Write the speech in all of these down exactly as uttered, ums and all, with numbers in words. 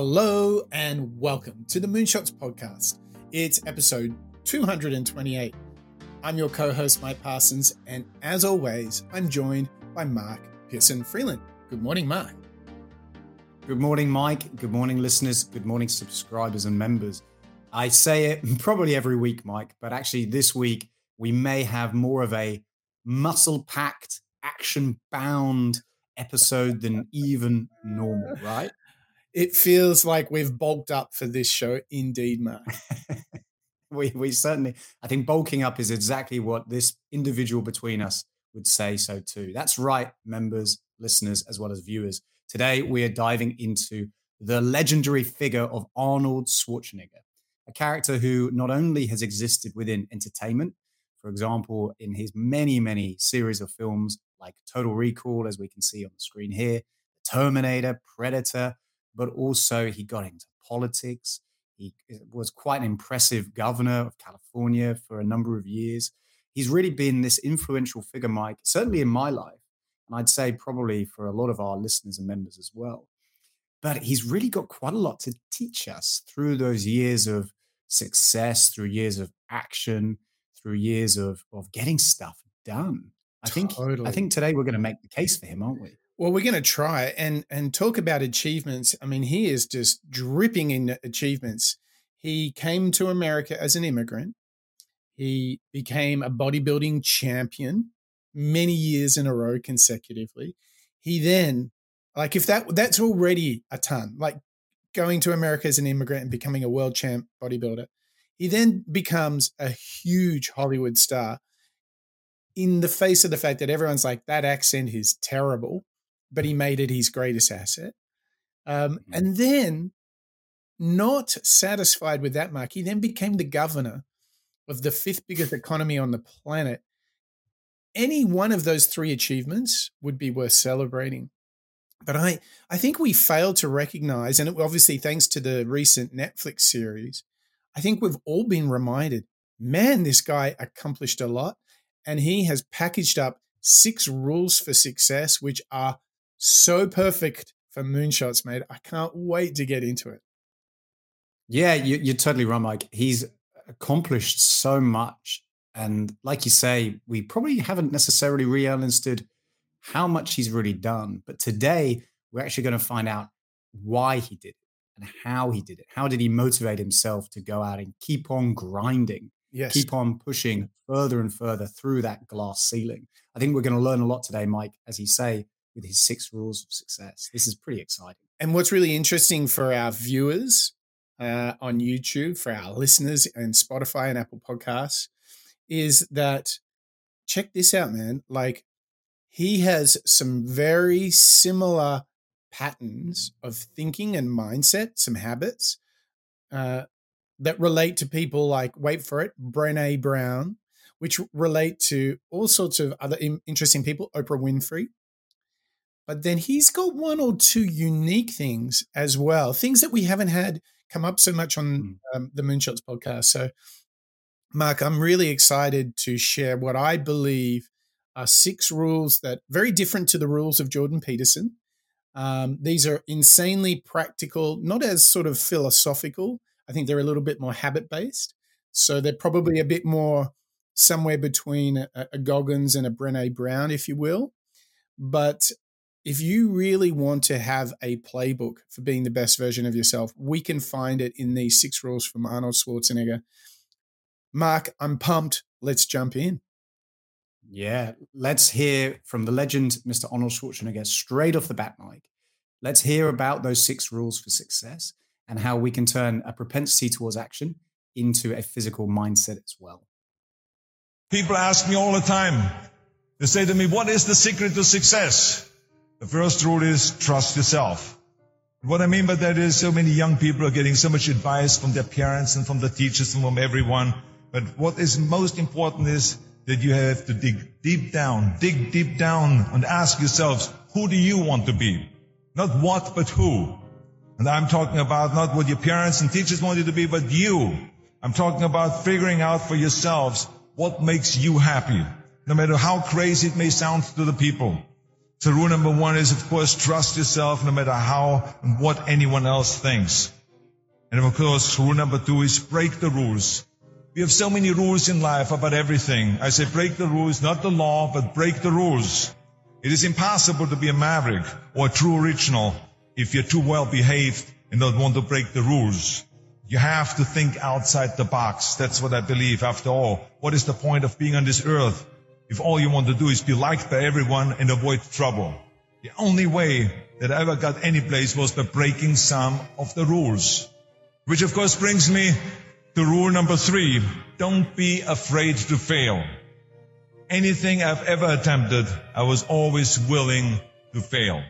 Hello and welcome to the Moonshots podcast. It's episode two hundred twenty-eight. I'm your co-host, Mike Parsons, and as always, I'm joined by Mark Pearson Freeland. Good morning, Mark. Good morning, Mike. Good morning, listeners. Good morning, subscribers and members. I say it probably every week, Mike, but actually this week we may have more of a muscle-packed, action-bound episode than even normal, right? It feels like we've bulked up for this show, indeed, Mark. we we certainly, I think bulking up is exactly what this individual between us would say so too. That's right, members, listeners, as well as viewers. Today, we are diving into the legendary figure of Arnold Schwarzenegger, a character who not only has existed within entertainment, for example, in his many, many series of films like Total Recall, as we can see on the screen here, Terminator, Predator, but also he got into politics. He was quite an impressive governor of California for a number of years. He's really been this influential figure, Mike, certainly in my life, and I'd say probably for a lot of our listeners and members as well. But he's really got quite a lot to teach us through those years of success, through years of action, through years of, of getting stuff done. I think, totally. I think today we're going to make the case for him, aren't we? Well, we're going to try and and talk about achievements. I mean, he is just dripping in achievements. He came to America as an immigrant. He became a bodybuilding champion many years in a row consecutively. He then, like if that that's already a ton, like going to America as an immigrant and becoming a world champ bodybuilder. He then becomes a huge Hollywood star in the face of the fact that everyone's like, that accent is terrible. But he made it his greatest asset. Um, mm-hmm. And then, not satisfied with that, Mark, he then became the governor of the fifth biggest economy on the planet. Any one of those three achievements would be worth celebrating. But I, I think we fail to recognize, and it, obviously thanks to the recent Netflix series, I think we've all been reminded, man, this guy accomplished a lot. And he has packaged up six rules for success, which are so perfect for Moonshots, mate. I can't wait to get into it. Yeah, you, you're totally right, Mike. He's accomplished so much. And like you say, we probably haven't necessarily really understood how much he's really done. But today, we're actually going to find out why he did it and how he did it. How did he motivate himself to go out and keep on grinding? Yes. Keep on pushing further and further through that glass ceiling. I think we're going to learn a lot today, Mike, as you say, with his six rules of success. This is pretty exciting. And what's really interesting for our viewers uh, on YouTube, for our listeners and Spotify and Apple Podcasts, is that check this out, man. Like he has some very similar patterns of thinking and mindset, some habits, uh, that relate to people like, wait for it, Brené Brown, which relate to all sorts of other interesting people, Oprah Winfrey. But then he's got one or two unique things as well, things that we haven't had come up so much on um, the Moonshots podcast. So, Mark, I'm really excited to share what I believe are six rules that are very different to the rules of Jordan Peterson. Um, these are insanely practical, not as sort of philosophical. I think they're a little bit more habit-based. So they're probably a bit more somewhere between a, a Goggins and a Brené Brown, if you will. But if you really want to have a playbook for being the best version of yourself, we can find it in these six rules from Arnold Schwarzenegger. Mark, I'm pumped. Let's jump in. Yeah, let's hear from the legend, Mister Arnold Schwarzenegger, straight off the bat, Mike. Let's hear about those six rules for success and how we can turn a propensity towards action into a physical mindset as well. People ask me all the time, they say to me, what is the secret to success? The first rule is trust yourself. What I mean by that is so many young people are getting so much advice from their parents and from their teachers and from everyone. But what is most important is that you have to dig deep down, dig deep down and ask yourselves, who do you want to be? Not what, but who? And I'm talking about not what your parents and teachers want you to be, but you. I'm talking about figuring out for yourselves what makes you happy, no matter how crazy it may sound to the people. So rule number one is, of course, trust yourself no matter how and what anyone else thinks. And of course, rule number two is break the rules. We have so many rules in life about everything. I say break the rules, not the law, but break the rules. It is impossible to be a maverick or a true original if you're too well behaved and don't want to break the rules. You have to think outside the box. That's what I believe. After all, what is the point of being on this earth if all you want to do is be liked by everyone and avoid trouble? The only way that I ever got any place was by breaking some of the rules. Which of course brings me to rule number three. Don't be afraid to fail. Anything I've ever attempted, I was always willing to fail.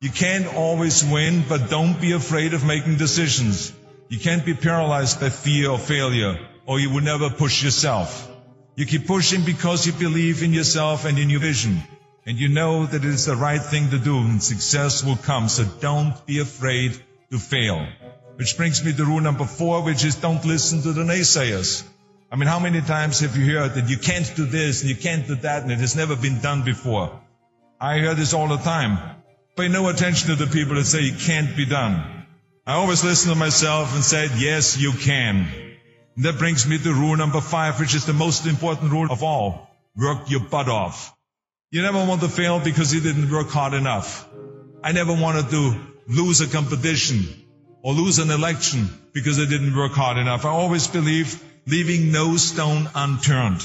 You can't always win, but don't be afraid of making decisions. You can't be paralyzed by fear or failure, or you will never push yourself. You keep pushing because you believe in yourself and in your vision, and you know that it is the right thing to do, and success will come, so don't be afraid to fail. Which brings me to rule number four, which is don't listen to the naysayers. I mean, how many times have you heard that you can't do this and you can't do that and it has never been done before? I hear this all the time. Pay no attention to the people that say it can't be done. I always listen to myself and said, yes, you can. And that brings me to rule number five, which is the most important rule of all. Work your butt off. You never want to fail because you didn't work hard enough. I never wanted to lose a competition or lose an election because I didn't work hard enough. I always believed leaving no stone unturned.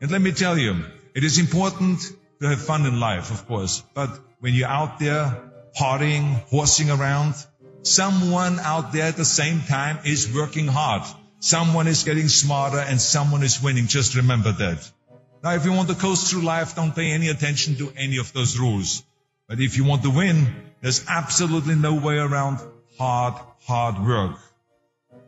And let me tell you, it is important to have fun in life, of course, but when you're out there partying, horsing around, someone out there at the same time is working hard. Someone is getting smarter and someone is winning. Just remember that. Now, if you want to coast through life, don't pay any attention to any of those rules. But if you want to win, there's absolutely no way around hard, hard work.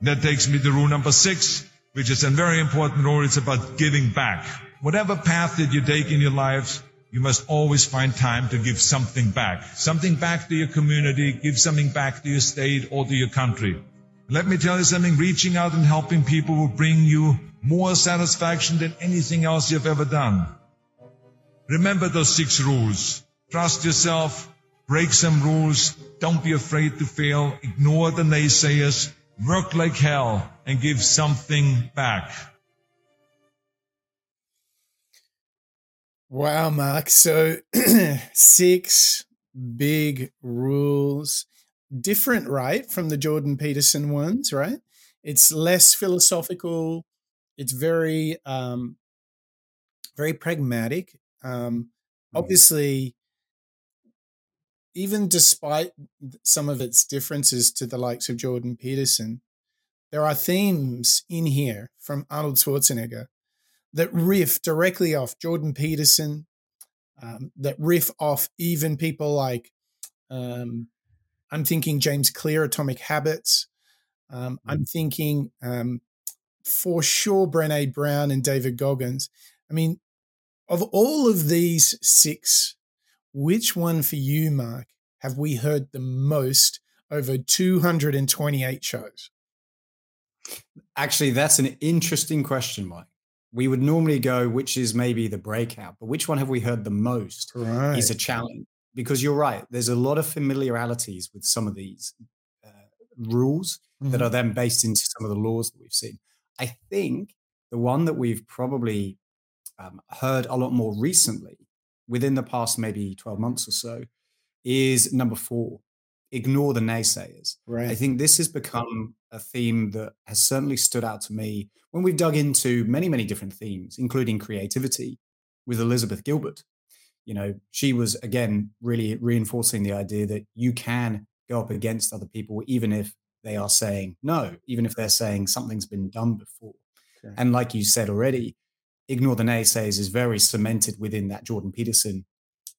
And that takes me to rule number six, which is a very important rule. It's about giving back. Whatever path that you take in your lives, you must always find time to give something back. Something back to your community, give something back to your state or to your country. Let me tell you something, reaching out and helping people will bring you more satisfaction than anything else you've ever done. Remember those six rules. Trust yourself, break some rules, don't be afraid to fail, ignore the naysayers, work like hell and give something back. Wow, Mark. So six big rules, different, right, from the Jordan Peterson ones, right? It's less philosophical. It's very, um, very pragmatic. Um, obviously, even despite some of its differences to the likes of Jordan Peterson, there are themes in here from Arnold Schwarzenegger that riff directly off Jordan Peterson, um, that riff off even people like, um, I'm thinking James Clear, Atomic Habits. Um, I'm thinking um, for sure Brené Brown and David Goggins. I mean, of all of these six, which one for you, Mark, have we heard the most over two hundred twenty-eight shows? Actually, that's an interesting question, Mike. We would normally go, which is maybe the breakout, but which one have we heard the most right. is a challenge. Because you're right, there's a lot of familiarities with some of these uh, rules mm-hmm. that are then based into some of the laws that we've seen. I think the one that we've probably um, heard a lot more recently, within the past maybe twelve months or so, is number four. Ignore the naysayers. Right. I think this has become a theme that has certainly stood out to me when we've dug into many, many different themes, including creativity with Elizabeth Gilbert. You know, she was, again, really reinforcing the idea that you can go up against other people, even if they are saying no, even if they're saying something's been done before. Okay. And like you said already, ignore the naysayers is very cemented within that Jordan Peterson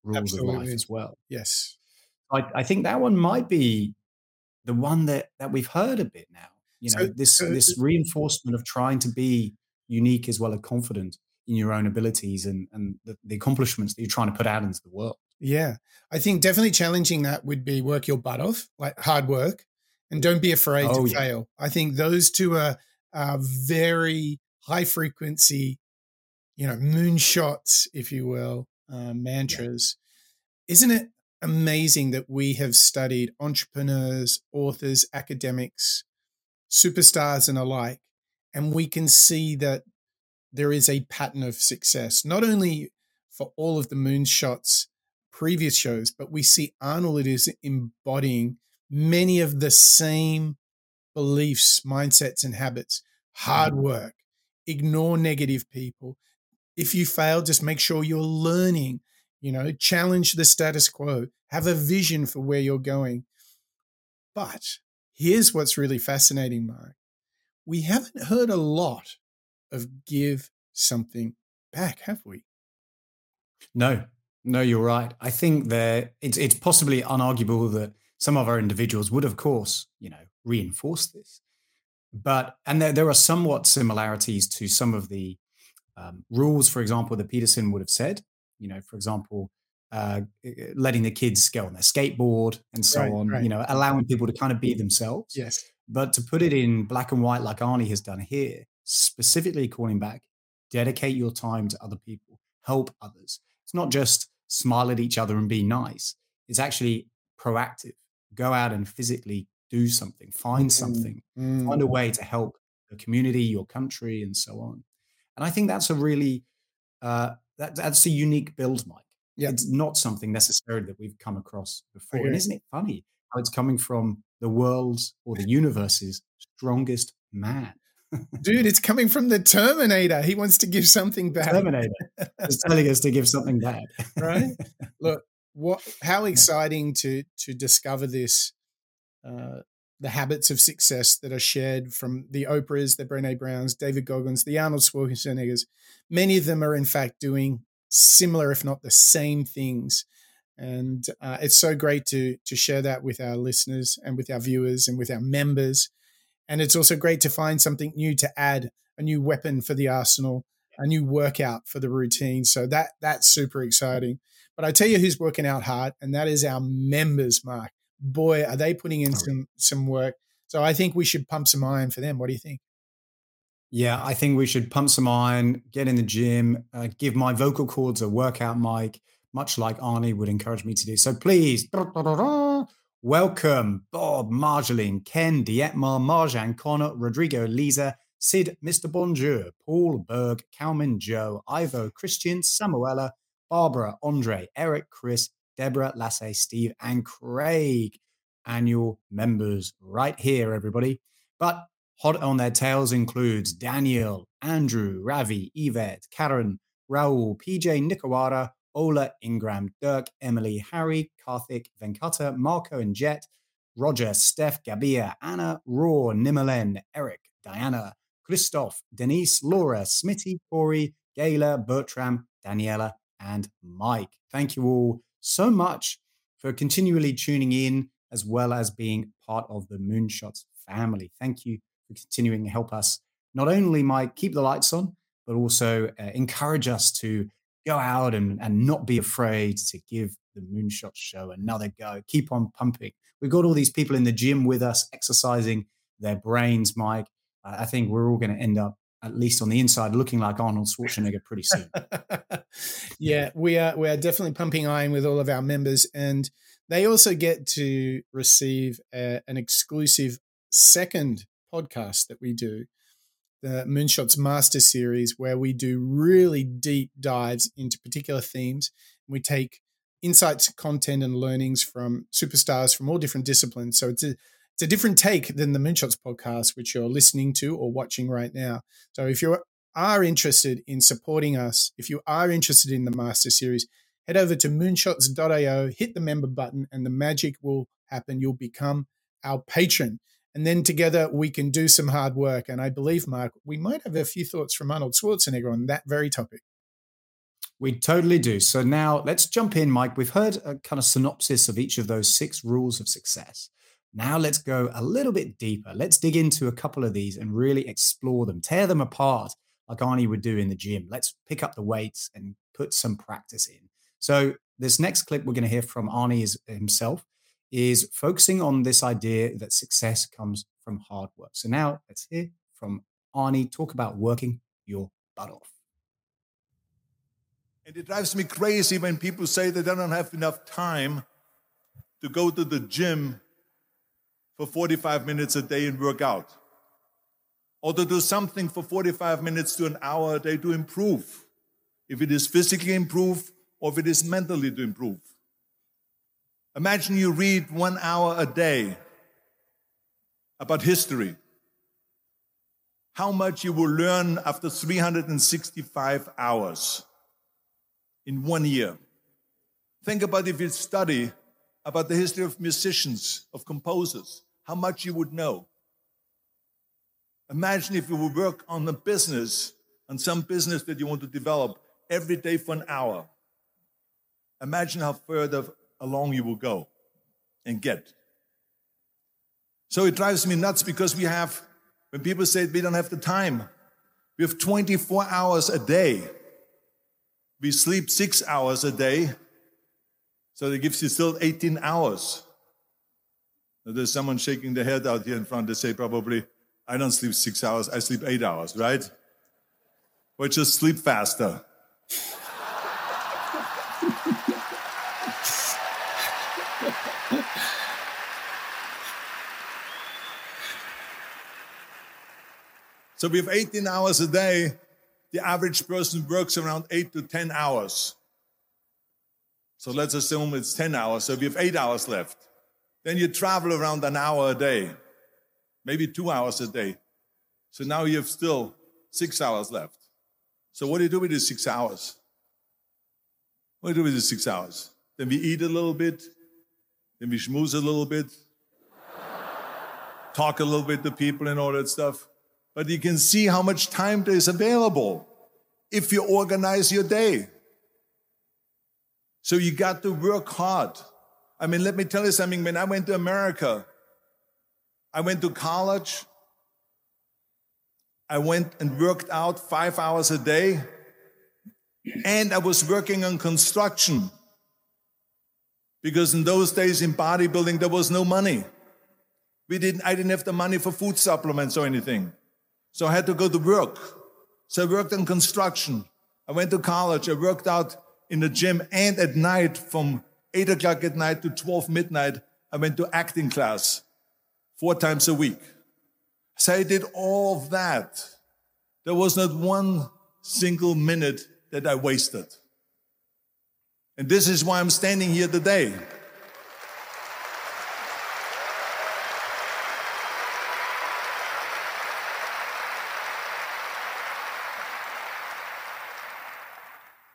rules Absolutely. Of life as well. Yes. I, I think that one might be the one that, that we've heard a bit now. You know, so, this so, this reinforcement of trying to be unique as well as confident in your own abilities and, and the, the accomplishments that you're trying to put out into the world. Yeah. I think definitely challenging that would be work your butt off, like hard work, and don't be afraid oh, to yeah. fail. I think those two are, are very high frequency, you know, moonshots, if you will, uh, mantras. Yeah. Isn't it amazing that we have studied entrepreneurs, authors, academics, superstars and alike, and we can see that there is a pattern of success, not only for all of the Moonshots previous shows, but we see Arnold is embodying many of the same beliefs, mindsets, and habits. Hard work, ignore negative people. If you fail, just make sure you're learning, you know, challenge the status quo, have a vision for where you're going. But here's what's really fascinating, Mark. We haven't heard a lot of give something back, have we? No, no, you're right. I think that it's it's possibly unarguable that some of our individuals would, of course, you know, reinforce this. But, and there, there are somewhat similarities to some of the um, rules, for example, that Peterson would have said, you know, for example, uh, letting the kids go on their skateboard and so right, on, right. you know, allowing people to kind of be themselves. Yes. But to put it in black and white, like Arnie has done here, specifically calling back, dedicate your time to other people, help others. It's not just smile at each other and be nice. It's actually proactive. Go out and physically do something, find something, mm. find a way to help the community, your country, and so on. And I think that's a really, uh, that, that's a unique build, Mike. Yeah. It's not something necessarily that we've come across before. Okay. And isn't it funny how it's coming from the world's or the universe's strongest man? Dude, it's coming from the Terminator. He wants to give something back. Terminator is telling us to give something back. Right? Look, what? how exciting to to discover this, uh, the habits of success that are shared from the Oprahs, the Brené Browns, David Goggins, the Arnold Schwarzeneggers. Many of them are, in fact, doing similar, if not the same things. And uh, it's so great to to share that with our listeners and with our viewers and with our members. And it's also great to find something new to add, a new weapon for the arsenal, a new workout for the routine. So that that's super exciting. But I tell you who's working out hard, and that is our members, Mark. Boy, are they putting in some some work. So I think we should pump some iron for them. What do you think? Yeah, I think we should pump some iron, get in the gym, uh, give my vocal cords a workout, Mike, much like Arnie would encourage me to do. So please, welcome Bob, Marjolaine, Ken, Dietmar, Marjan, Connor, Rodrigo, Lisa, Sid, Mister Bonjour, Paul, Berg, Kalman, Joe, Ivo, Christian, Samuela, Barbara, Andre, Eric, Chris, Deborah, Lasse, Steve, and Craig. Annual members right here, everybody. But hot on their tails includes Daniel, Andrew, Ravi, Yvette, Karen, Raul, P J, Nikawara, Ola, Ingram, Dirk, Emily, Harry, Karthik, Venkata, Marco and Jet, Roger, Steph, Gabia, Anna, Raw, Nimalen, Eric, Diana, Christoph, Denise, Laura, Smitty, Corey, Gayla, Bertram, Daniela, and Mike. Thank you all so much for continually tuning in as well as being part of the Moonshots family. Thank you for continuing to help us not only, Mike, keep the lights on, but also uh, encourage us to go out and, and not be afraid to give the Moonshot Show another go. Keep on pumping. We've got all these people in the gym with us exercising their brains, Mike. Uh, I think we're all going to end up, at least on the inside, looking like Arnold Schwarzenegger pretty soon. Yeah, we are, we are definitely pumping iron with all of our members. And they also get to receive a, an exclusive second podcast that we do, the Moonshots Master Series, where we do really deep dives into particular themes. We take insights, content, and learnings from superstars from all different disciplines. So it's a, it's a different take than the Moonshots podcast, which you're listening to or watching right now. So if you are interested in supporting us, if you are interested in the Master Series, head over to moonshots dot io, hit the member button, and the magic will happen. You'll become our patron. And then together we can do some hard work. And I believe, Mark, we might have a few thoughts from Arnold Schwarzenegger on that very topic. We totally do. So now let's jump in, Mike. We've heard a kind of synopsis of each of those six rules of success. Now let's go a little bit deeper. Let's dig into a couple of these and really explore them, tear them apart like Arnie would do in the gym. Let's pick up the weights and put some practice in. So this next clip we're going to hear from Arnie is himself. Is focusing on this idea that success comes from hard work. So now let's hear from Arnie talk about working your butt off. And it drives me crazy when people say that they don't have enough time to go to the gym for forty-five minutes a day and work out, or to do something for forty-five minutes to an hour a day to improve, if it is physically improve or if it is mentally to improve. Imagine you read one hour a day about history. How much you will learn after three hundred sixty-five hours in one year. Think about if you study about the history of musicians, of composers, how much you would know. Imagine if you would work on a business, on some business that you want to develop every day for an hour. Imagine how further along you will go and get. So it drives me nuts because we have, when people say we don't have the time, we have twenty-four hours a day. We sleep six hours a day, so that gives you still eighteen hours. Now, there's someone shaking their head out here in front. They say probably, I don't sleep six hours, I sleep eight hours, right? Or just sleep faster. So we have eighteen hours a day. The average person works around eight to ten hours. So let's assume it's ten hours, so we have eight hours left. Then you travel around an hour a day, maybe two hours a day. So now you have still six hours left. So what do you do with these six hours? What do you do with these six hours? Then we eat a little bit, then we schmooze a little bit, talk a little bit to people and all that stuff. But you can see how much time there is available if you organize your day. So you got to work hard. I mean, let me tell you something. When I went to America, I went to college. I went and worked out five hours a day. And I was working on construction. Because in those days in bodybuilding, there was no money. We didn't, I didn't have the money for food supplements or anything. So I had to go to work. So I worked in construction. I went to college. I worked out in the gym. And at night, from eight o'clock at night to twelve midnight, I went to acting class four times a week. So I did all that. There was not one single minute that I wasted. And this is why I'm standing here today.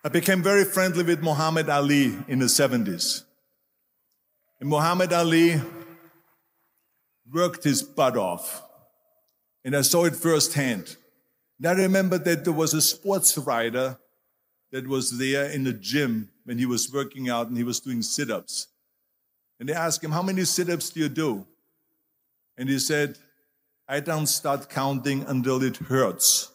I became very friendly with Muhammad Ali in the seventies. And Muhammad Ali worked his butt off. And I saw it firsthand. And I remember that there was a sports writer that was there in the gym when he was working out and he was doing sit-ups. And they asked him, how many sit-ups do you do? And he said, I don't start counting until it hurts.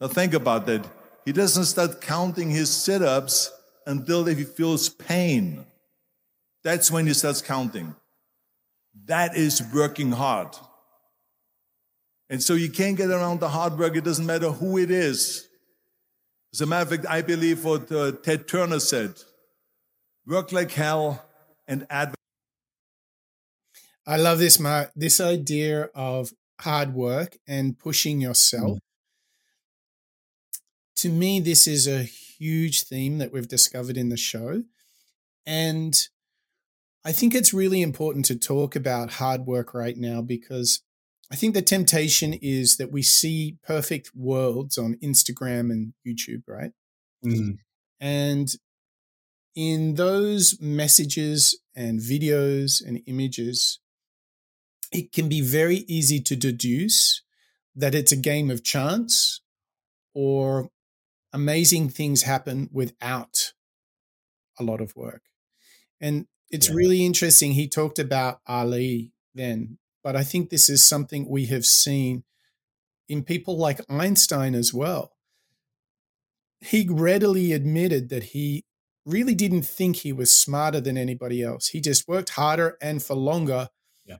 Now think about that. He doesn't start counting his sit-ups until he feels pain. That's when he starts counting. That is working hard. And so you can't get around the hard work. It doesn't matter who it is. As a matter of fact, I believe what uh, Ted Turner said. Work like hell and advertise. I love this, Mark. This idea of hard work and pushing yourself. Mm-hmm. To me, this is a huge theme that we've discovered in the show. And I think it's really important to talk about hard work right now because I think the temptation is that we see perfect worlds on Instagram and YouTube, right? Mm-hmm. And in those messages and videos and images, it can be very easy to deduce that it's a game of chance or amazing things happen without a lot of work. And it's yeah. really interesting. He talked about Ali then, but I think this is something we have seen in people like Einstein as well. He readily admitted that he really didn't think he was smarter than anybody else. He just worked harder and for longer yeah.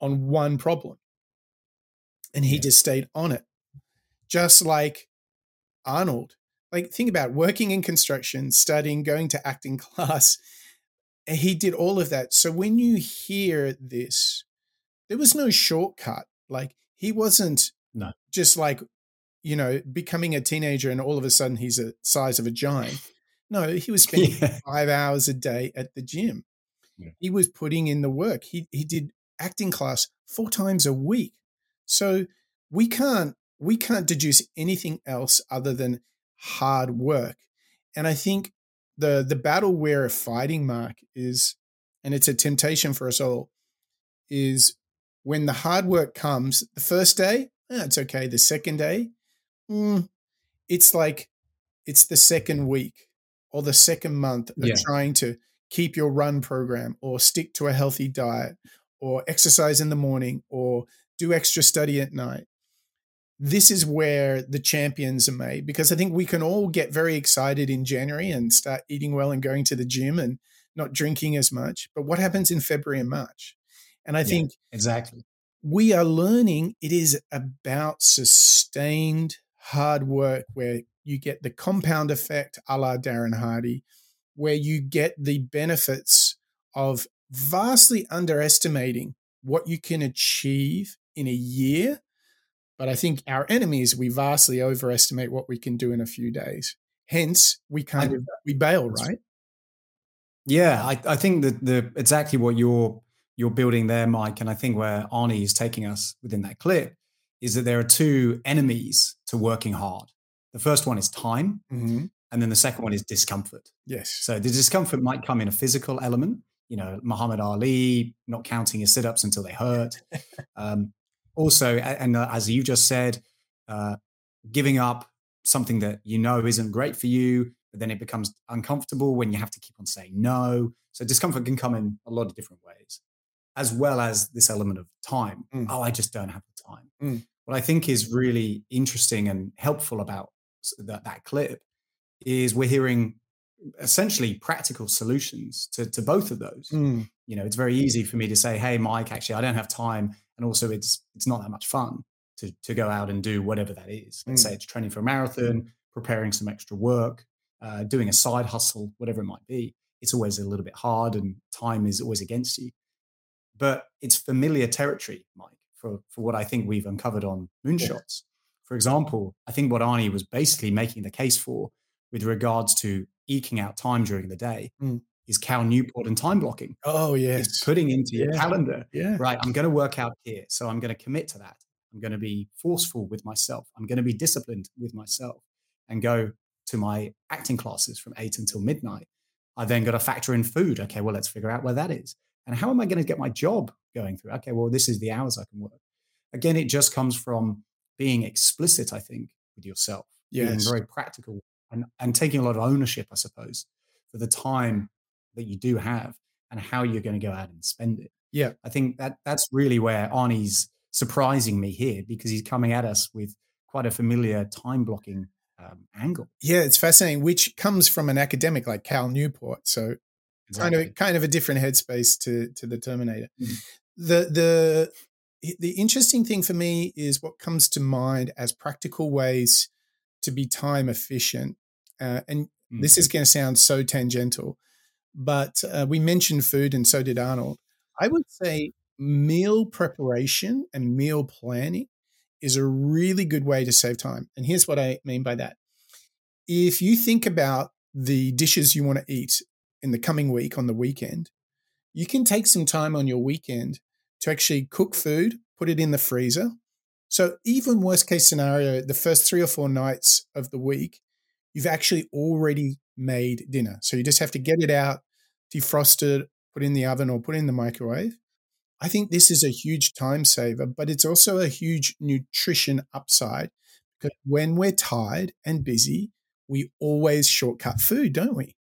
on one problem. And he yeah. just stayed on it. Just like Arnold Like, think about working in construction, studying, going to acting class. He did all of that. So when you hear this, there was no shortcut. Like, he wasn't no. just like, you know, becoming a teenager and all of a sudden he's the size of a giant. No, he was spending yeah. five hours a day at the gym. Yeah. He was putting in the work. He he did acting class four times a week. So we can't we can't deduce anything else other than hard work. And I think the the battle we're fighting, Mark, is, and it's a temptation for us all, is when the hard work comes, the first day, oh, it's okay. The second day, mm, it's like it's the second week or the second month of yeah. trying to keep your run program or stick to a healthy diet or exercise in the morning or do extra study at night. This is where the champions are made, because I think we can all get very excited in January and start eating well and going to the gym and not drinking as much. But what happens in February and March? And I yeah, think exactly we are learning it is about sustained hard work where you get the compound effect a la Darren Hardy, where you get the benefits of vastly underestimating what you can achieve in a year. But I think our enemies, we vastly overestimate what we can do in a few days. Hence, we kind of we bail, right? Yeah, I, I think that the exactly what you're you're building there, Mike, and I think where Arnie is taking us within that clip is that there are two enemies to working hard. The first one is time, mm-hmm. and then the second one is discomfort. Yes. So the discomfort might come in a physical element. You know, Muhammad Ali not counting his sit-ups until they hurt. Um, Also, and as you just said, uh, giving up something that you know isn't great for you, but then it becomes uncomfortable when you have to keep on saying no. So discomfort can come in a lot of different ways, as well as this element of time. Mm. Oh, I just don't have the time. Mm. What I think is really interesting and helpful about that, that clip is we're hearing essentially practical solutions to, to both of those. Mm. You know, it's very easy for me to say, hey, Mike, actually, I don't have time. And also it's it's not that much fun to, to go out and do whatever that is. Let's mm. say it's training for a marathon, preparing some extra work, uh, doing a side hustle, whatever it might be. It's always a little bit hard and time is always against you. But it's familiar territory, Mike, for, for what I think we've uncovered on Moonshots. Yeah. For example, I think what Arnie was basically making the case for with regards to eking out time during the day mm. is Cal Newport and time blocking. Oh, yes. It's putting into your yeah. calendar, yeah. right? I'm going to work out here. So I'm going to commit to that. I'm going to be forceful with myself. I'm going to be disciplined with myself and go to my acting classes from eight until midnight. I then got to factor in food. Okay, well, let's figure out where that is. And how am I going to get my job going through? Okay, well, this is the hours I can work. Again, it just comes from being explicit, I think, with yourself. Yes. Being very practical and, and taking a lot of ownership, I suppose, for the time that you do have and how you're going to go out and spend it. Yeah. I think that that's really where Arnie's surprising me here, because he's coming at us with quite a familiar time blocking um, angle. Yeah. It's fascinating, which comes from an academic like Cal Newport. So exactly. kind of, kind of a different headspace to, to the Terminator. Mm-hmm. The, the, the interesting thing for me is what comes to mind as practical ways to be time efficient. Uh, and mm-hmm. this is going to sound so tangential, but uh, we mentioned food and so did Arnold. I would say meal preparation and meal planning is a really good way to save time. And here's what I mean by that. If you think about the dishes you want to eat in the coming week on the weekend, you can take some time on your weekend to actually cook food, put it in the freezer. So even worst case scenario, the first three or four nights of the week, you've actually already made dinner. So you just have to get it out, defrost it, put it in the oven or put it in the microwave. I think this is a huge time saver, but it's also a huge nutrition upside, because when we're tired and busy, we always shortcut food, don't we?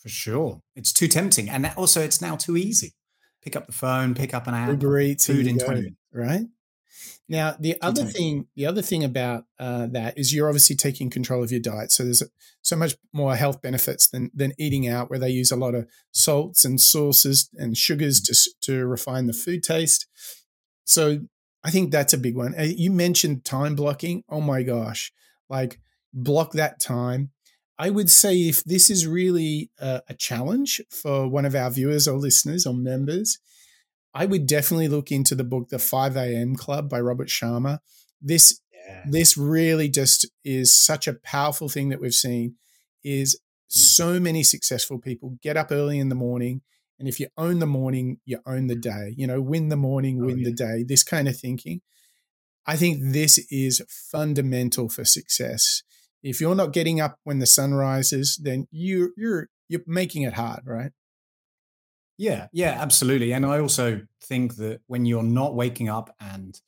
For sure. It's too tempting. And that also, it's now too easy. Pick up the phone, pick up an app, food, food in twenty minutes. Right? Now, the other thing, the other thing about uh, that is you're obviously taking control of your diet. So there's so much more health benefits than than eating out, where they use a lot of salts and sauces and sugars to to refine the food taste. So I think that's a big one. You mentioned time blocking. Oh my gosh! Like block that time. I would say if this is really a, a challenge for one of our viewers or listeners or members, I would definitely look into the book, The five a.m. Club by Robert Sharma. This, yeah. this really just is such a powerful thing that we've seen is so many successful people get up early in the morning. And if you own the morning, you own the day, you know, win the morning, win oh, yeah. the day, this kind of thinking. I think this is fundamental for success. If you're not getting up when the sun rises, then you, you're, you're making it hard, right? Yeah, yeah, absolutely. And I also think that when you're not waking up, and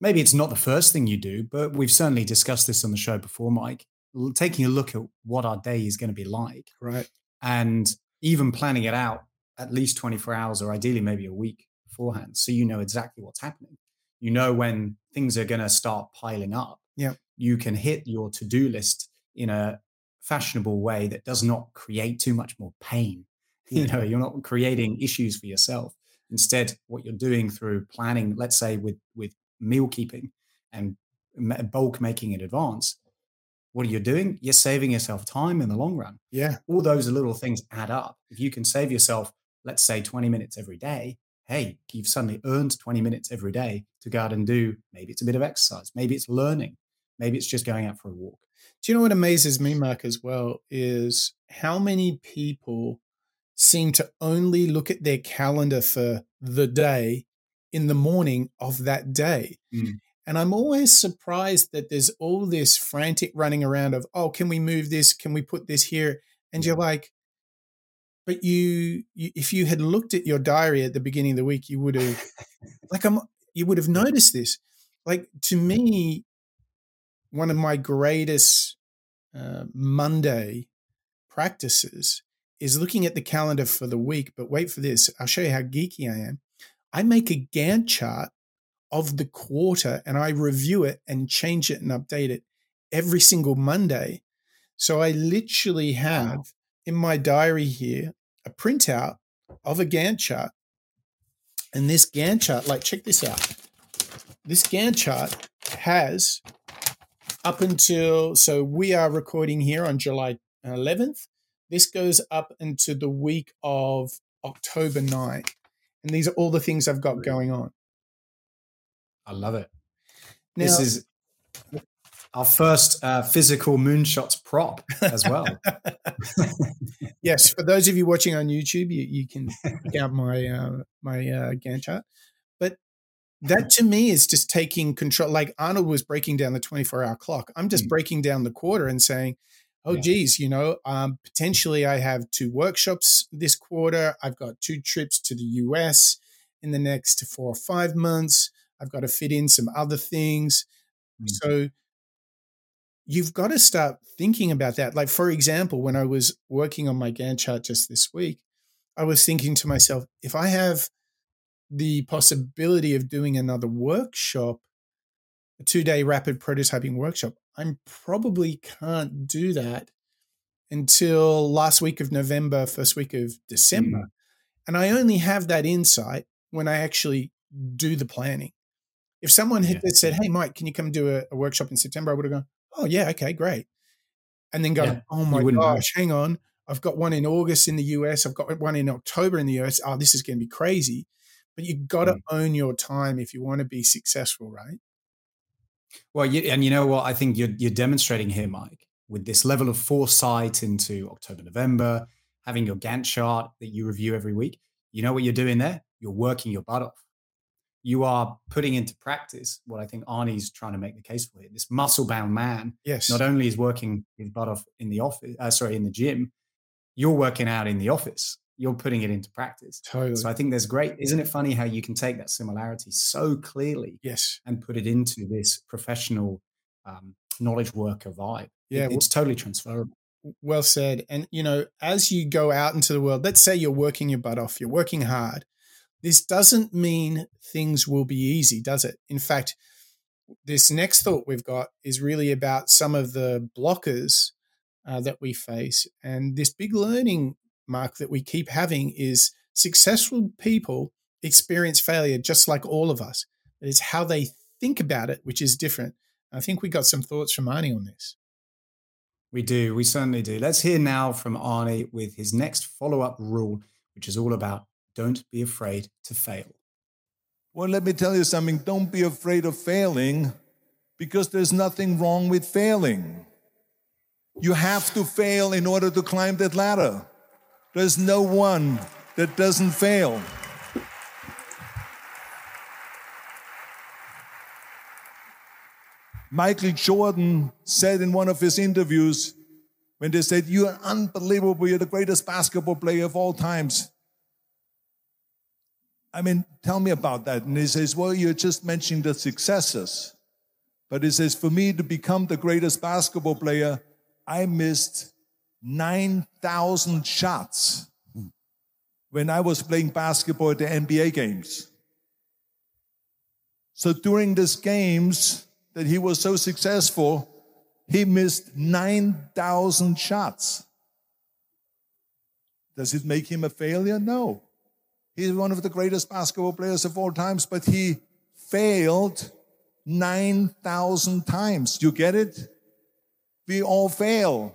maybe it's not the first thing you do, but we've certainly discussed this on the show before, Mike, taking a look at what our day is going to be like. Right. And even planning it out at least twenty-four hours or ideally maybe a week beforehand. So you know exactly what's happening. You know when things are going to start piling up. Yeah. You can hit your to-do list in a fashionable way that does not create too much more pain. You know, you're not creating issues for yourself. Instead, what you're doing through planning, let's say with, with meal keeping and bulk making in advance, what are you doing? You're saving yourself time in the long run. Yeah. All those little things add up. If you can save yourself, let's say twenty minutes every day, hey, you've suddenly earned twenty minutes every day to go out and do, maybe it's a bit of exercise, maybe it's learning, maybe it's just going out for a walk. Do you know what amazes me, Mark, as well, is how many people seem to only look at their calendar for the day in the morning of that day. Mm. And I'm always surprised that there's all this frantic running around of, oh, can we move this? Can we put this here? And you're like, but you, you if you had looked at your diary at the beginning of the week, you would have, like, I'm, you would have noticed this. Like, to me, one of my greatest uh, Monday practices is looking at the calendar for the week, but wait for this. I'll show you how geeky I am. I make a Gantt chart of the quarter and I review it and change it and update it every single Monday. So I literally have wow. in my diary here a printout of a Gantt chart. And this Gantt chart, like, check this out. This Gantt chart has up until, so we are recording here on July eleventh. This goes up into the week of October ninth. And these are all the things I've got going on. I love it. Now, this is our first uh, physical Moonshots prop as well. Yes. For those of you watching on YouTube, you, you can check out my, uh, my uh, Gantt chart. But that to me is just taking control. Like Arnold was breaking down the twenty-four hour clock. I'm just mm. breaking down the quarter and saying, oh, geez, you know, um, potentially I have two workshops this quarter. I've got two trips to the U S in the next four or five months. I've got to fit in some other things. Mm-hmm. So you've got to start thinking about that. Like, for example, when I was working on my Gantt chart just this week, I was thinking to myself, if I have the possibility of doing another workshop, a two-day rapid prototyping workshop, I probably can't do that until last week of November, first week of December. Mm. And I only have that insight when I actually do the planning. If someone had yeah. said, hey, Mike, can you come do a, a workshop in September? I would have gone, oh, yeah, okay, great. And then go, yeah. oh, my gosh, know. hang on. I've got one in August in the U S. I've got one in October in the U S. Oh, this is going to be crazy. But you've got mm. to own your time if you want to be successful, right? Well, you, and you know what? I think you're, you're demonstrating here, Mike, with this level of foresight into October, November, having your Gantt chart that you review every week. You know what you're doing there? You're working your butt off. You are putting into practice what I think Arnie's trying to make the case for here. This muscle-bound man, yes, not only is working his butt off in the office, uh, sorry, in the gym, you're working out in the office. You're putting it into practice. Totally. So I think there's great, isn't it funny how you can take that similarity so clearly yes. and put it into this professional um, knowledge worker vibe. Yeah, it, it's totally transferable. Well said. And, you know, as you go out into the world, let's say you're working your butt off, you're working hard. This doesn't mean things will be easy, does it? In fact, this next thought we've got is really about some of the blockers uh, that we face. And this big learning, Mark, that we keep having is successful people experience failure just like all of us. It's how they think about it, which is different. I think we got some thoughts from Arnie on this. We do. We certainly do. Let's hear now from Arnie with his next follow-up rule, which is all about don't be afraid to fail. Well, let me tell you something. Don't be afraid of failing, because there's nothing wrong with failing. You have to fail in order to climb that ladder. There's no one that doesn't fail. Michael Jordan said in one of his interviews, when they said, "You are unbelievable, you're the greatest basketball player of all times." I mean, tell me about that. And he says, "Well, you're just mentioning the successes." But he says, "For me to become the greatest basketball player, I missed nine thousand shots when I was playing basketball at the N B A games." So during these games that he was so successful, he missed nine thousand shots. Does it make him a failure? No. He's one of the greatest basketball players of all times, but he failed nine thousand times. You get it? We all fail.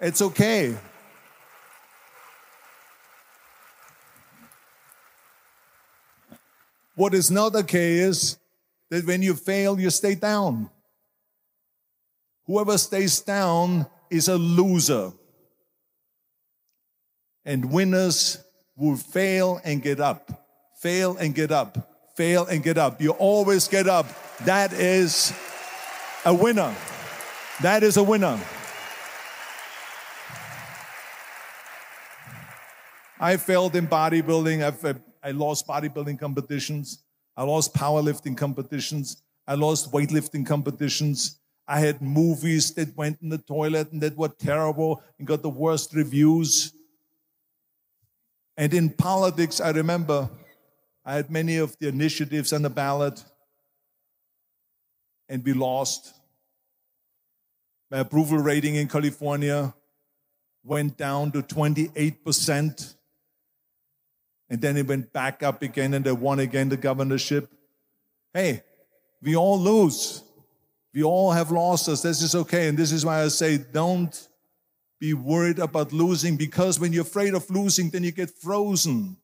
It's okay. What is not okay is that when you fail, you stay down. Whoever stays down is a loser. And winners will fail and get up, fail and get up, fail and get up. You always get up. That is a winner. That is a winner. I failed in bodybuilding. I've, I lost bodybuilding competitions. I lost powerlifting competitions. I lost weightlifting competitions. I had movies that went in the toilet and that were terrible and got the worst reviews. And in politics, I remember I had many of the initiatives on the ballot, and we lost. My approval rating in California went down to twenty-eight percent, and then it went back up again, and they won again the governorship. Hey, we all lose. We all have losses. This is okay, and this is why I say don't be worried about losing, because when you're afraid of losing, then you get frozen.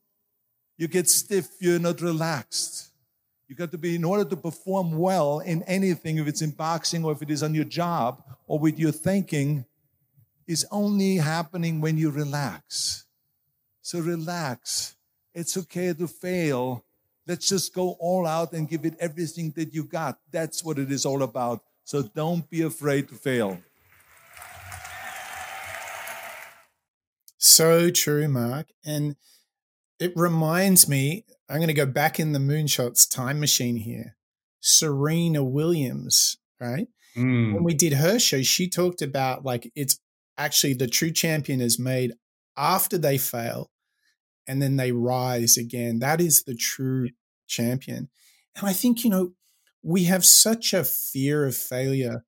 You get stiff. You're not relaxed. You got to be, in order to perform well in anything, if it's in boxing or if it is on your job or with your thinking, is only happening when you relax. So relax. It's okay to fail. Let's just go all out and give it everything that you got. That's what it is all about. So don't be afraid to fail. So true, Mark. And it reminds me, I'm going to go back in the Moonshots time machine here. Serena Williams, right? Mm. When we did her show, she talked about like it's actually the true champion is made after they fail and then they rise again. That is the true champion. And I think, you know, we have such a fear of failure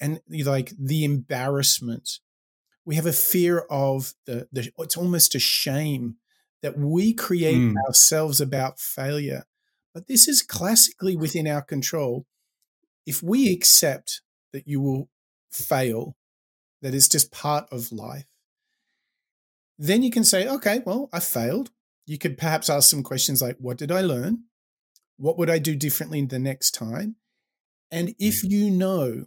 and like the embarrassment. We have a fear of the, the it's almost a shame that we create mm. ourselves about failure. But this is classically within our control. If we accept that you will fail, that is just part of life, then you can say, okay, well, I failed. You could perhaps ask some questions like, what did I learn? What would I do differently the next time? And if you know,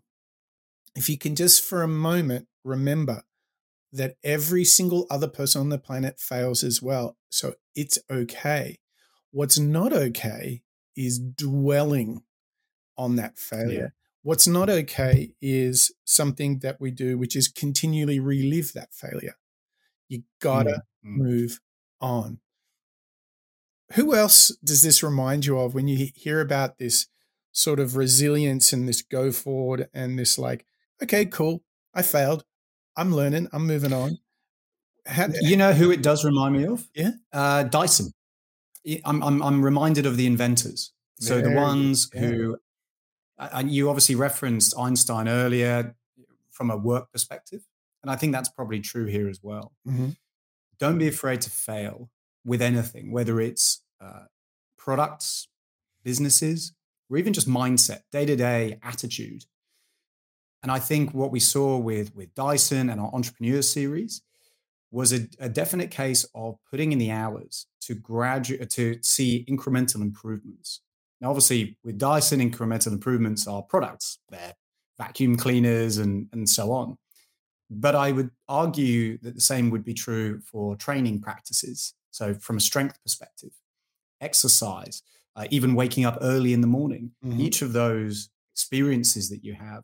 if you can just for a moment remember that every single other person on the planet fails as well. So it's okay. What's not okay is dwelling on that failure. Yeah. What's not okay is something that we do, which is continually relive that failure. You gotta mm-hmm. move on. Who else does this remind you of when you hear about this sort of resilience and this go forward and this like, okay, cool, I failed. I'm learning. I'm moving on. How, you know who it does remind me of? Yeah, uh, Dyson. I'm I'm I'm reminded of the inventors. So Very, the ones yeah. who, and you obviously referenced Einstein earlier from a work perspective, and I think that's probably true here as well. Mm-hmm. Don't be afraid to fail with anything, whether it's uh, products, businesses, or even just mindset, day to day attitude. And I think what we saw with, with Dyson and our entrepreneur series was a, a definite case of putting in the hours to gradu- to see incremental improvements. Now, obviously, with Dyson, incremental improvements are products. They're vacuum cleaners and, and so on. But I would argue that the same would be true for training practices. So from a strength perspective, exercise, uh, even waking up early in the morning, mm-hmm. each of those experiences that you have,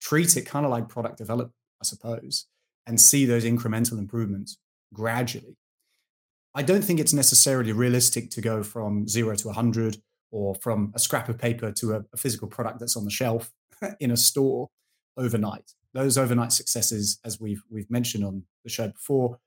treat it kind of like product development, I suppose, and see those incremental improvements gradually. I don't think it's necessarily realistic to go from zero to one hundred or from a scrap of paper to a, a physical product that's on the shelf in a store overnight. Those overnight successes, as we've we've mentioned on the show before,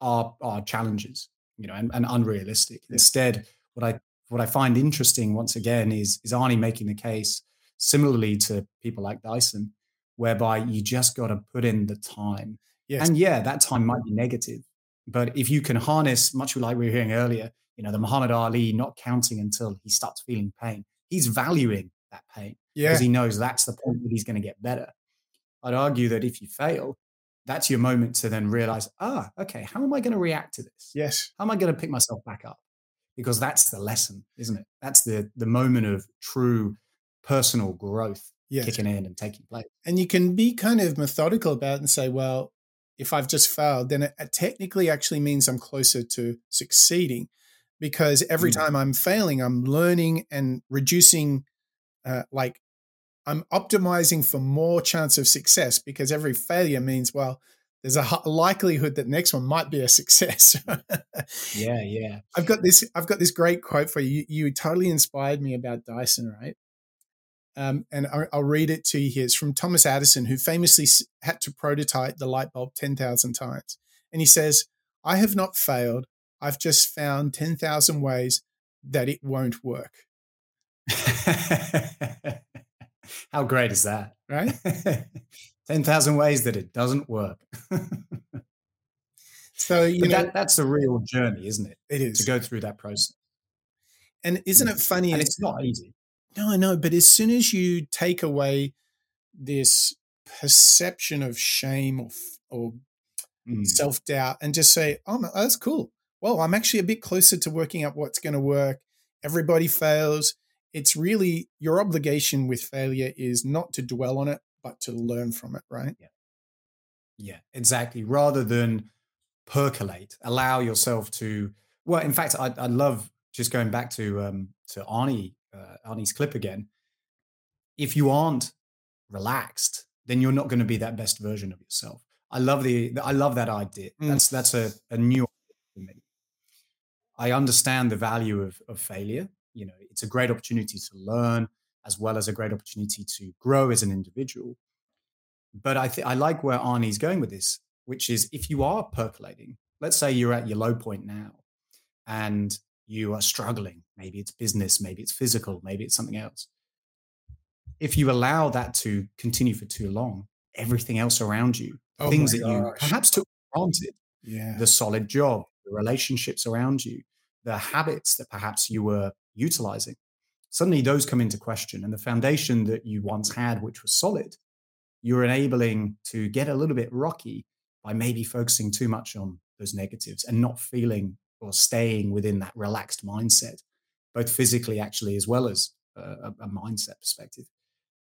are are challenges, you know, and, and unrealistic. Yeah. Instead, what I what I find interesting once again is is Arnie making the case similarly to people like Dyson, whereby you just got to put in the time. Yes. And yeah, that time might be negative, but if you can harness, much like we were hearing earlier, you know, the Muhammad Ali not counting until he starts feeling pain, he's valuing that pain yeah. because he knows that's the point that he's going to get better. I'd argue that if you fail, that's your moment to then realize, ah, okay, how am I going to react to this? Yes. How am I going to pick myself back up? Because that's the lesson, isn't it? That's the the moment of true personal growth yes. kicking in and taking place. And you can be kind of methodical about it and say, well, if I've just failed, then it technically actually means I'm closer to succeeding, because every mm-hmm. time I'm failing, I'm learning and reducing, uh, like, I'm optimizing for more chance of success, because every failure means, well, there's a likelihood that the next one might be a success. yeah, yeah. I've got this. I've got this great quote for you. You, you totally inspired me about Dyson, right? Um, and I, I'll read it to you here. It's from Thomas Edison, who famously had to prototype the light bulb ten thousand times. And he says, "I have not failed. I've just found ten thousand ways that it won't work." How great is that, right? ten thousand ways that it doesn't work. So you but know that, that's a real journey, isn't it? It is. To go through that process. And isn't it funny? And it's not easy. No, I know. But as soon as you take away this perception of shame or, or mm. self-doubt and just say, oh, that's cool. Well, I'm actually a bit closer to working out what's going to work. Everybody fails. It's really your obligation with failure is not to dwell on it, but to learn from it, right? Yeah, yeah, exactly. Rather than percolate, allow yourself to, well, in fact, I, I love just going back to um, to Arnie, uh, Arnie's clip again. If you aren't relaxed, then you're not going to be that best version of yourself. I love the, I love that idea. Mm. That's that's a, a new idea for me. I understand the value of of failure. You know, it's a great opportunity to learn as well as a great opportunity to grow as an individual. But I th- I like where Arnie's going with this, which is if you are percolating, let's say you're at your low point now and you are struggling. Maybe it's business, maybe it's physical, maybe it's something else. If you allow that to continue for too long, everything else around you, oh things that gosh. you perhaps took for granted, yeah. the solid job, the relationships around you, the habits that perhaps you were utilizing, suddenly those come into question, and the foundation that you once had, which was solid, you're enabling to get a little bit rocky by maybe focusing too much on those negatives and not feeling or staying within that relaxed mindset, both physically actually as well as uh, a mindset perspective.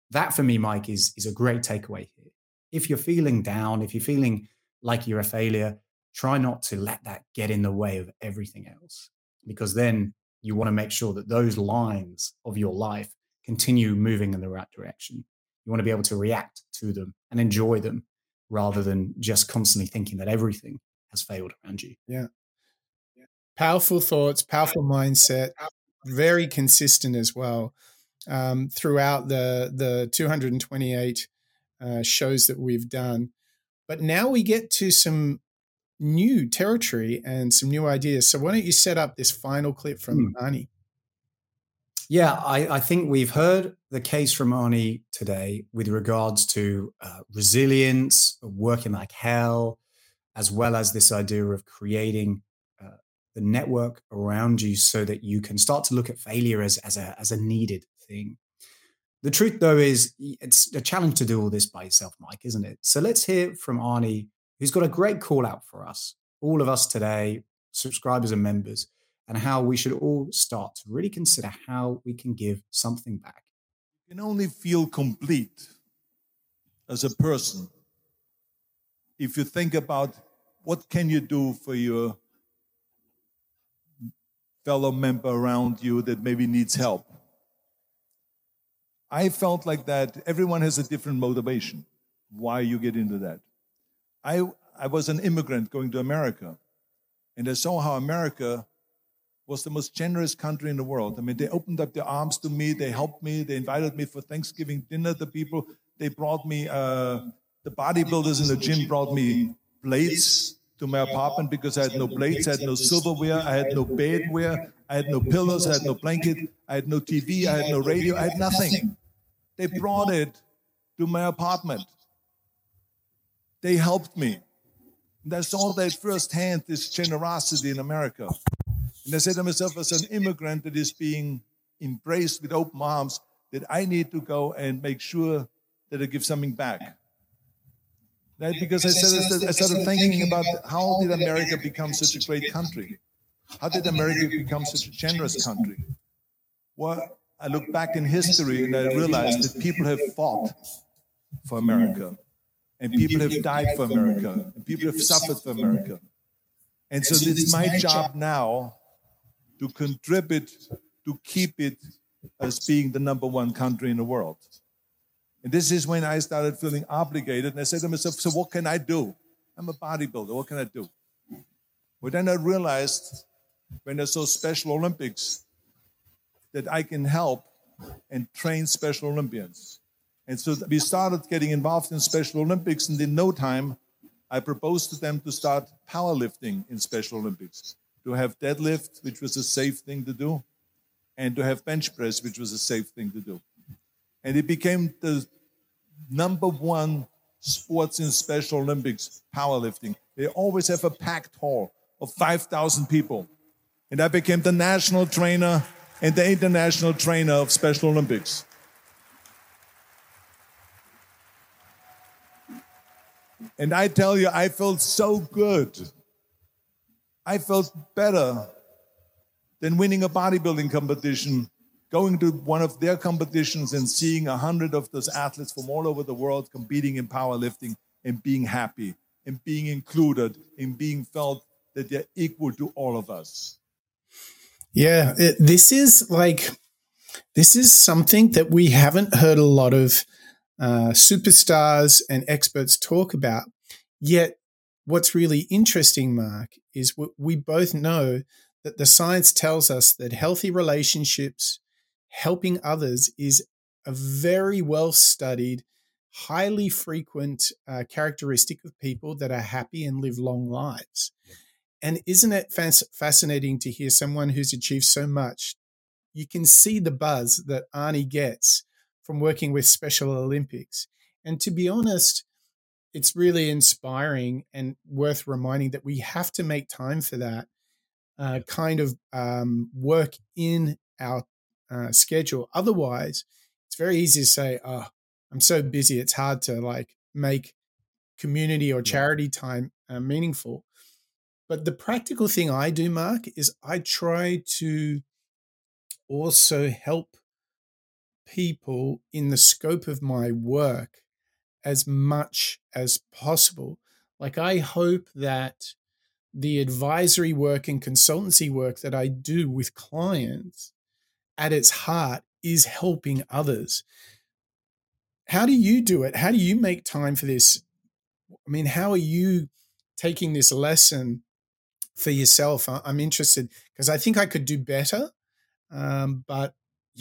That for me, Mike, is is a great takeaway here. If you're feeling down, if you're feeling like you're a failure, try not to let that get in the way of everything else, because then you want to make sure that those lines of your life continue moving in the right direction. You want to be able to react to them and enjoy them rather than just constantly thinking that everything has failed around you. Yeah. yeah. Powerful thoughts, powerful mindset, very consistent as well um, throughout the, the two hundred twenty-eight uh, shows that we've done. But now we get to some new territory and some new ideas. So why don't you set up this final clip from hmm. Arnie? Yeah, I, I think we've heard the case from Arnie today with regards to uh, resilience, working like hell, as well as this idea of creating uh, the network around you so that you can start to look at failure as, as, a, as a needed thing. The truth, though, is it's a challenge to do all this by yourself, Mike, isn't it? So let's hear from Arnie, who's got a great call out for us, all of us today, subscribers and members, and how we should all start to really consider how we can give something back. You can only feel complete as a person if you think about what can you do for your fellow member around you that maybe needs help. I felt like that. Everyone has a different motivation why you get into that. I I was an immigrant going to America, and I saw how America was the most generous country in the world. I mean, they opened up their arms to me. They helped me. They invited me for Thanksgiving dinner. The people, they brought me, uh, the bodybuilders in the gym brought me plates to my apartment because I had no plates, I had no silverware, I had no bedware, I had no pillows, I had no blanket, I had no T V, I had no radio, I had nothing. They brought it to my apartment. They helped me. And I saw that firsthand, this generosity in America. And I said to myself, as an immigrant that is being embraced with open arms, that I need to go and make sure that I give something back. That because I, said, I started thinking about how did America become such a great country? How did America become such a generous country? Well, I look back in history and I realized that people have fought for America. And people have died for America. And people have suffered for America. And so it's my job now to contribute, to keep it as being the number one country in the world. And this is when I started feeling obligated. And I said to myself, so what can I do? I'm a bodybuilder. What can I do? Well, then I realized when I saw Special Olympics that I can help and train Special Olympians. And so we started getting involved in Special Olympics. And in no time, I proposed to them to start powerlifting in Special Olympics, to have deadlift, which was a safe thing to do, and to have bench press, which was a safe thing to do. And it became the number one sports in Special Olympics, powerlifting. They always have a packed hall of five thousand people. And I became the national trainer and the international trainer of Special Olympics. And I tell you, I felt so good. I felt better than winning a bodybuilding competition, going to one of their competitions and seeing a hundred of those athletes from all over the world competing in powerlifting and being happy and being included and being felt that they're equal to all of us. Yeah, it, this is like, this is something that we haven't heard a lot of uh, superstars and experts talk about. Yet what's really interesting, Mark, is what we both know that the science tells us that healthy relationships, helping others is a very well-studied, highly frequent uh, characteristic of people that are happy and live long lives. And isn't it fas- fascinating to hear someone who's achieved so much? You can see the buzz that Arnie gets from working with Special Olympics. And to be honest, it's really inspiring and worth reminding that we have to make time for that uh, kind of um, work in our Uh, schedule. Otherwise, it's very easy to say, oh, I'm so busy. It's hard to like make community or charity time uh, meaningful. But the practical thing I do, Mark, is I try to also help people in the scope of my work as much as possible. Like I hope that the advisory work and consultancy work that I do with clients at its heart is helping others. How do you do it? How do you make time for this? I mean, how are you taking this lesson for yourself? I'm interested because I think I could do better. Um, but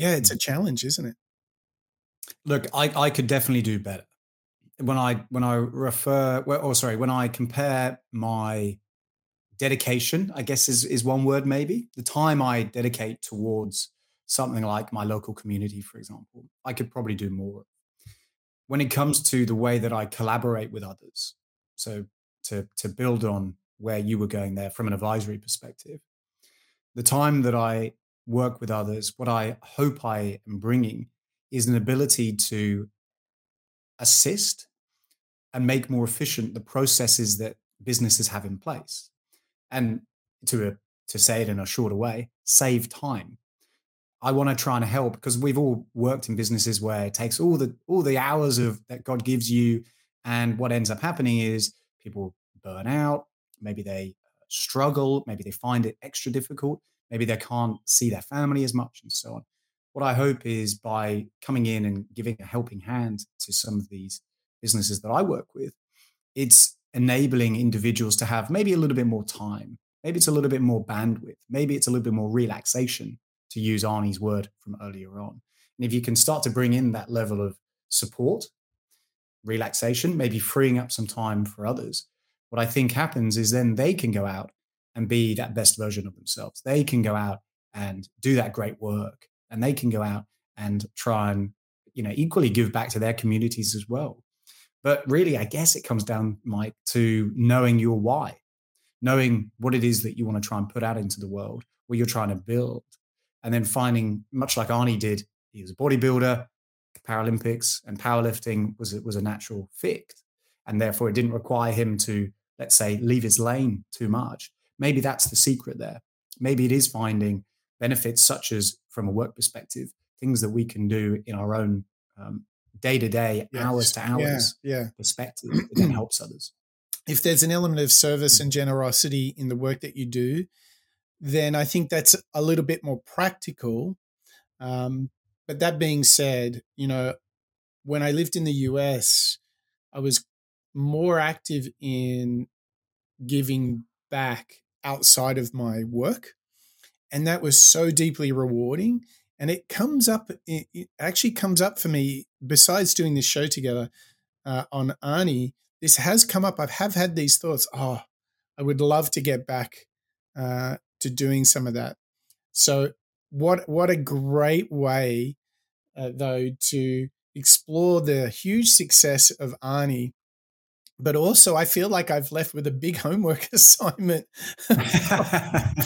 yeah, it's a challenge, isn't it? Look, I, I could definitely do better. When I, when I refer, well, oh, sorry, when I compare my dedication, I guess is, is one word, maybe the time I dedicate towards something like my local community, for example, I could probably do more. When it comes to the way that I collaborate with others, so to, to build on where you were going there from an advisory perspective, the time that I work with others, what I hope I am bringing is an ability to assist and make more efficient the processes that businesses have in place. And to a, to say it in a shorter way, save time. I want to try and help, because we've all worked in businesses where it takes all the all the hours of that God gives you, and what ends up happening is people burn out. Maybe they struggle. Maybe they find it extra difficult. Maybe they can't see their family as much, and so on. What I hope is by coming in and giving a helping hand to some of these businesses that I work with, it's enabling individuals to have maybe a little bit more time. Maybe it's a little bit more bandwidth. Maybe it's a little bit more relaxation, to use Arnie's word from earlier on. And if you can start to bring in that level of support, relaxation, maybe freeing up some time for others, what I think happens is then they can go out and be that best version of themselves. They can go out and do that great work, and they can go out and try and, you know, equally give back to their communities as well. But really, I guess it comes down, Mike, to knowing your why, knowing what it is that you want to try and put out into the world, what you're trying to build. And then finding, much like Arnie did, he was a bodybuilder, Paralympics and powerlifting was, was a natural fit. And therefore it didn't require him to, let's say, leave his lane too much. Maybe that's the secret there. Maybe it is finding benefits such as, from a work perspective, things that we can do in our own um, day-to-day, yes. hours to hours yeah, yeah. perspective that then helps others. If there's an element of service mm-hmm. and generosity in the work that you do, then I think that's a little bit more practical. Um, but that being said, you know, when I lived in the U S, I was more active in giving back outside of my work. And that was so deeply rewarding. And it comes up, it, it actually comes up for me, besides doing this show together uh, on Arnie, this has come up. I have had these thoughts, oh, I would love to get back uh, to doing some of that. So what what a great way, uh, though, to explore the huge success of Arnie. But also I feel like I've left with a big homework assignment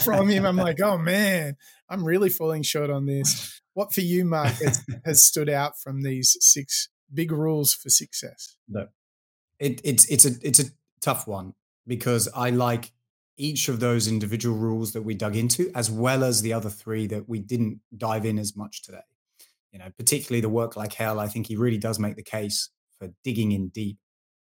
from him. I'm like, oh, man, I'm really falling short on this. What for you, Mark, has, has stood out from these six big rules for success? No, it, it's it's a it's a tough one, because I like each of those individual rules that we dug into, as well as the other three that we didn't dive in as much today. You know, particularly the work like hell, I think he really does make the case for digging in deep,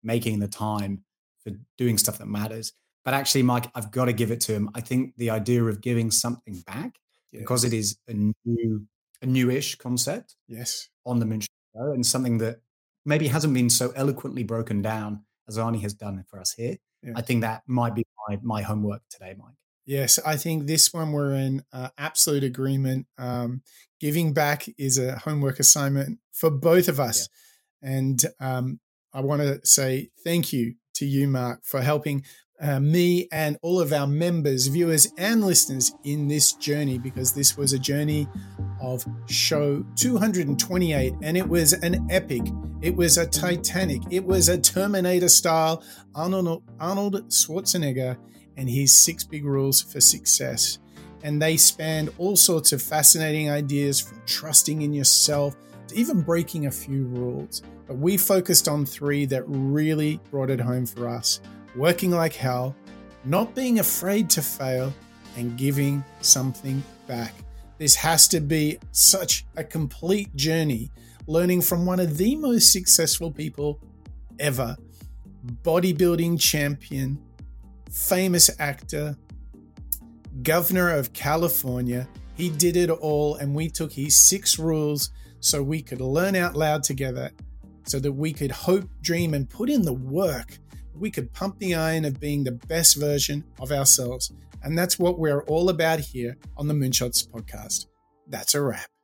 making the time for doing stuff that matters. But actually, Mike, I've got to give it to him. I think the idea of giving something back, yes. because it is a new, a newish concept yes. on the Moonshot show, and something that maybe hasn't been so eloquently broken down as Arnie has done for us here. Yeah. I think that might be my, my homework today, Mike. Yes, I think this one we're in uh, absolute agreement. Um, giving back is a homework assignment for both of us. Yeah. And, um, I want to say thank you to you, Mark, for helping uh, me and all of our members, viewers, and listeners in this journey, because this was a journey of show two hundred twenty-eight, and it was an epic. It was a Titanic. It was a Terminator-style Arnold, Arnold Schwarzenegger and his six big rules for success. And they spanned all sorts of fascinating ideas, from trusting in yourself, even breaking a few rules, but we focused on three that really brought it home for us: working like hell, not being afraid to fail, and giving something back. This has to be such a complete journey, learning from one of the most successful people ever, bodybuilding champion, famous actor, governor of California. He did it all, and we took his six rules so we could learn out loud together, so that we could hope, dream, and put in the work. We could pump the iron of being the best version of ourselves. And that's what we're all about here on the Moonshots podcast. That's a wrap.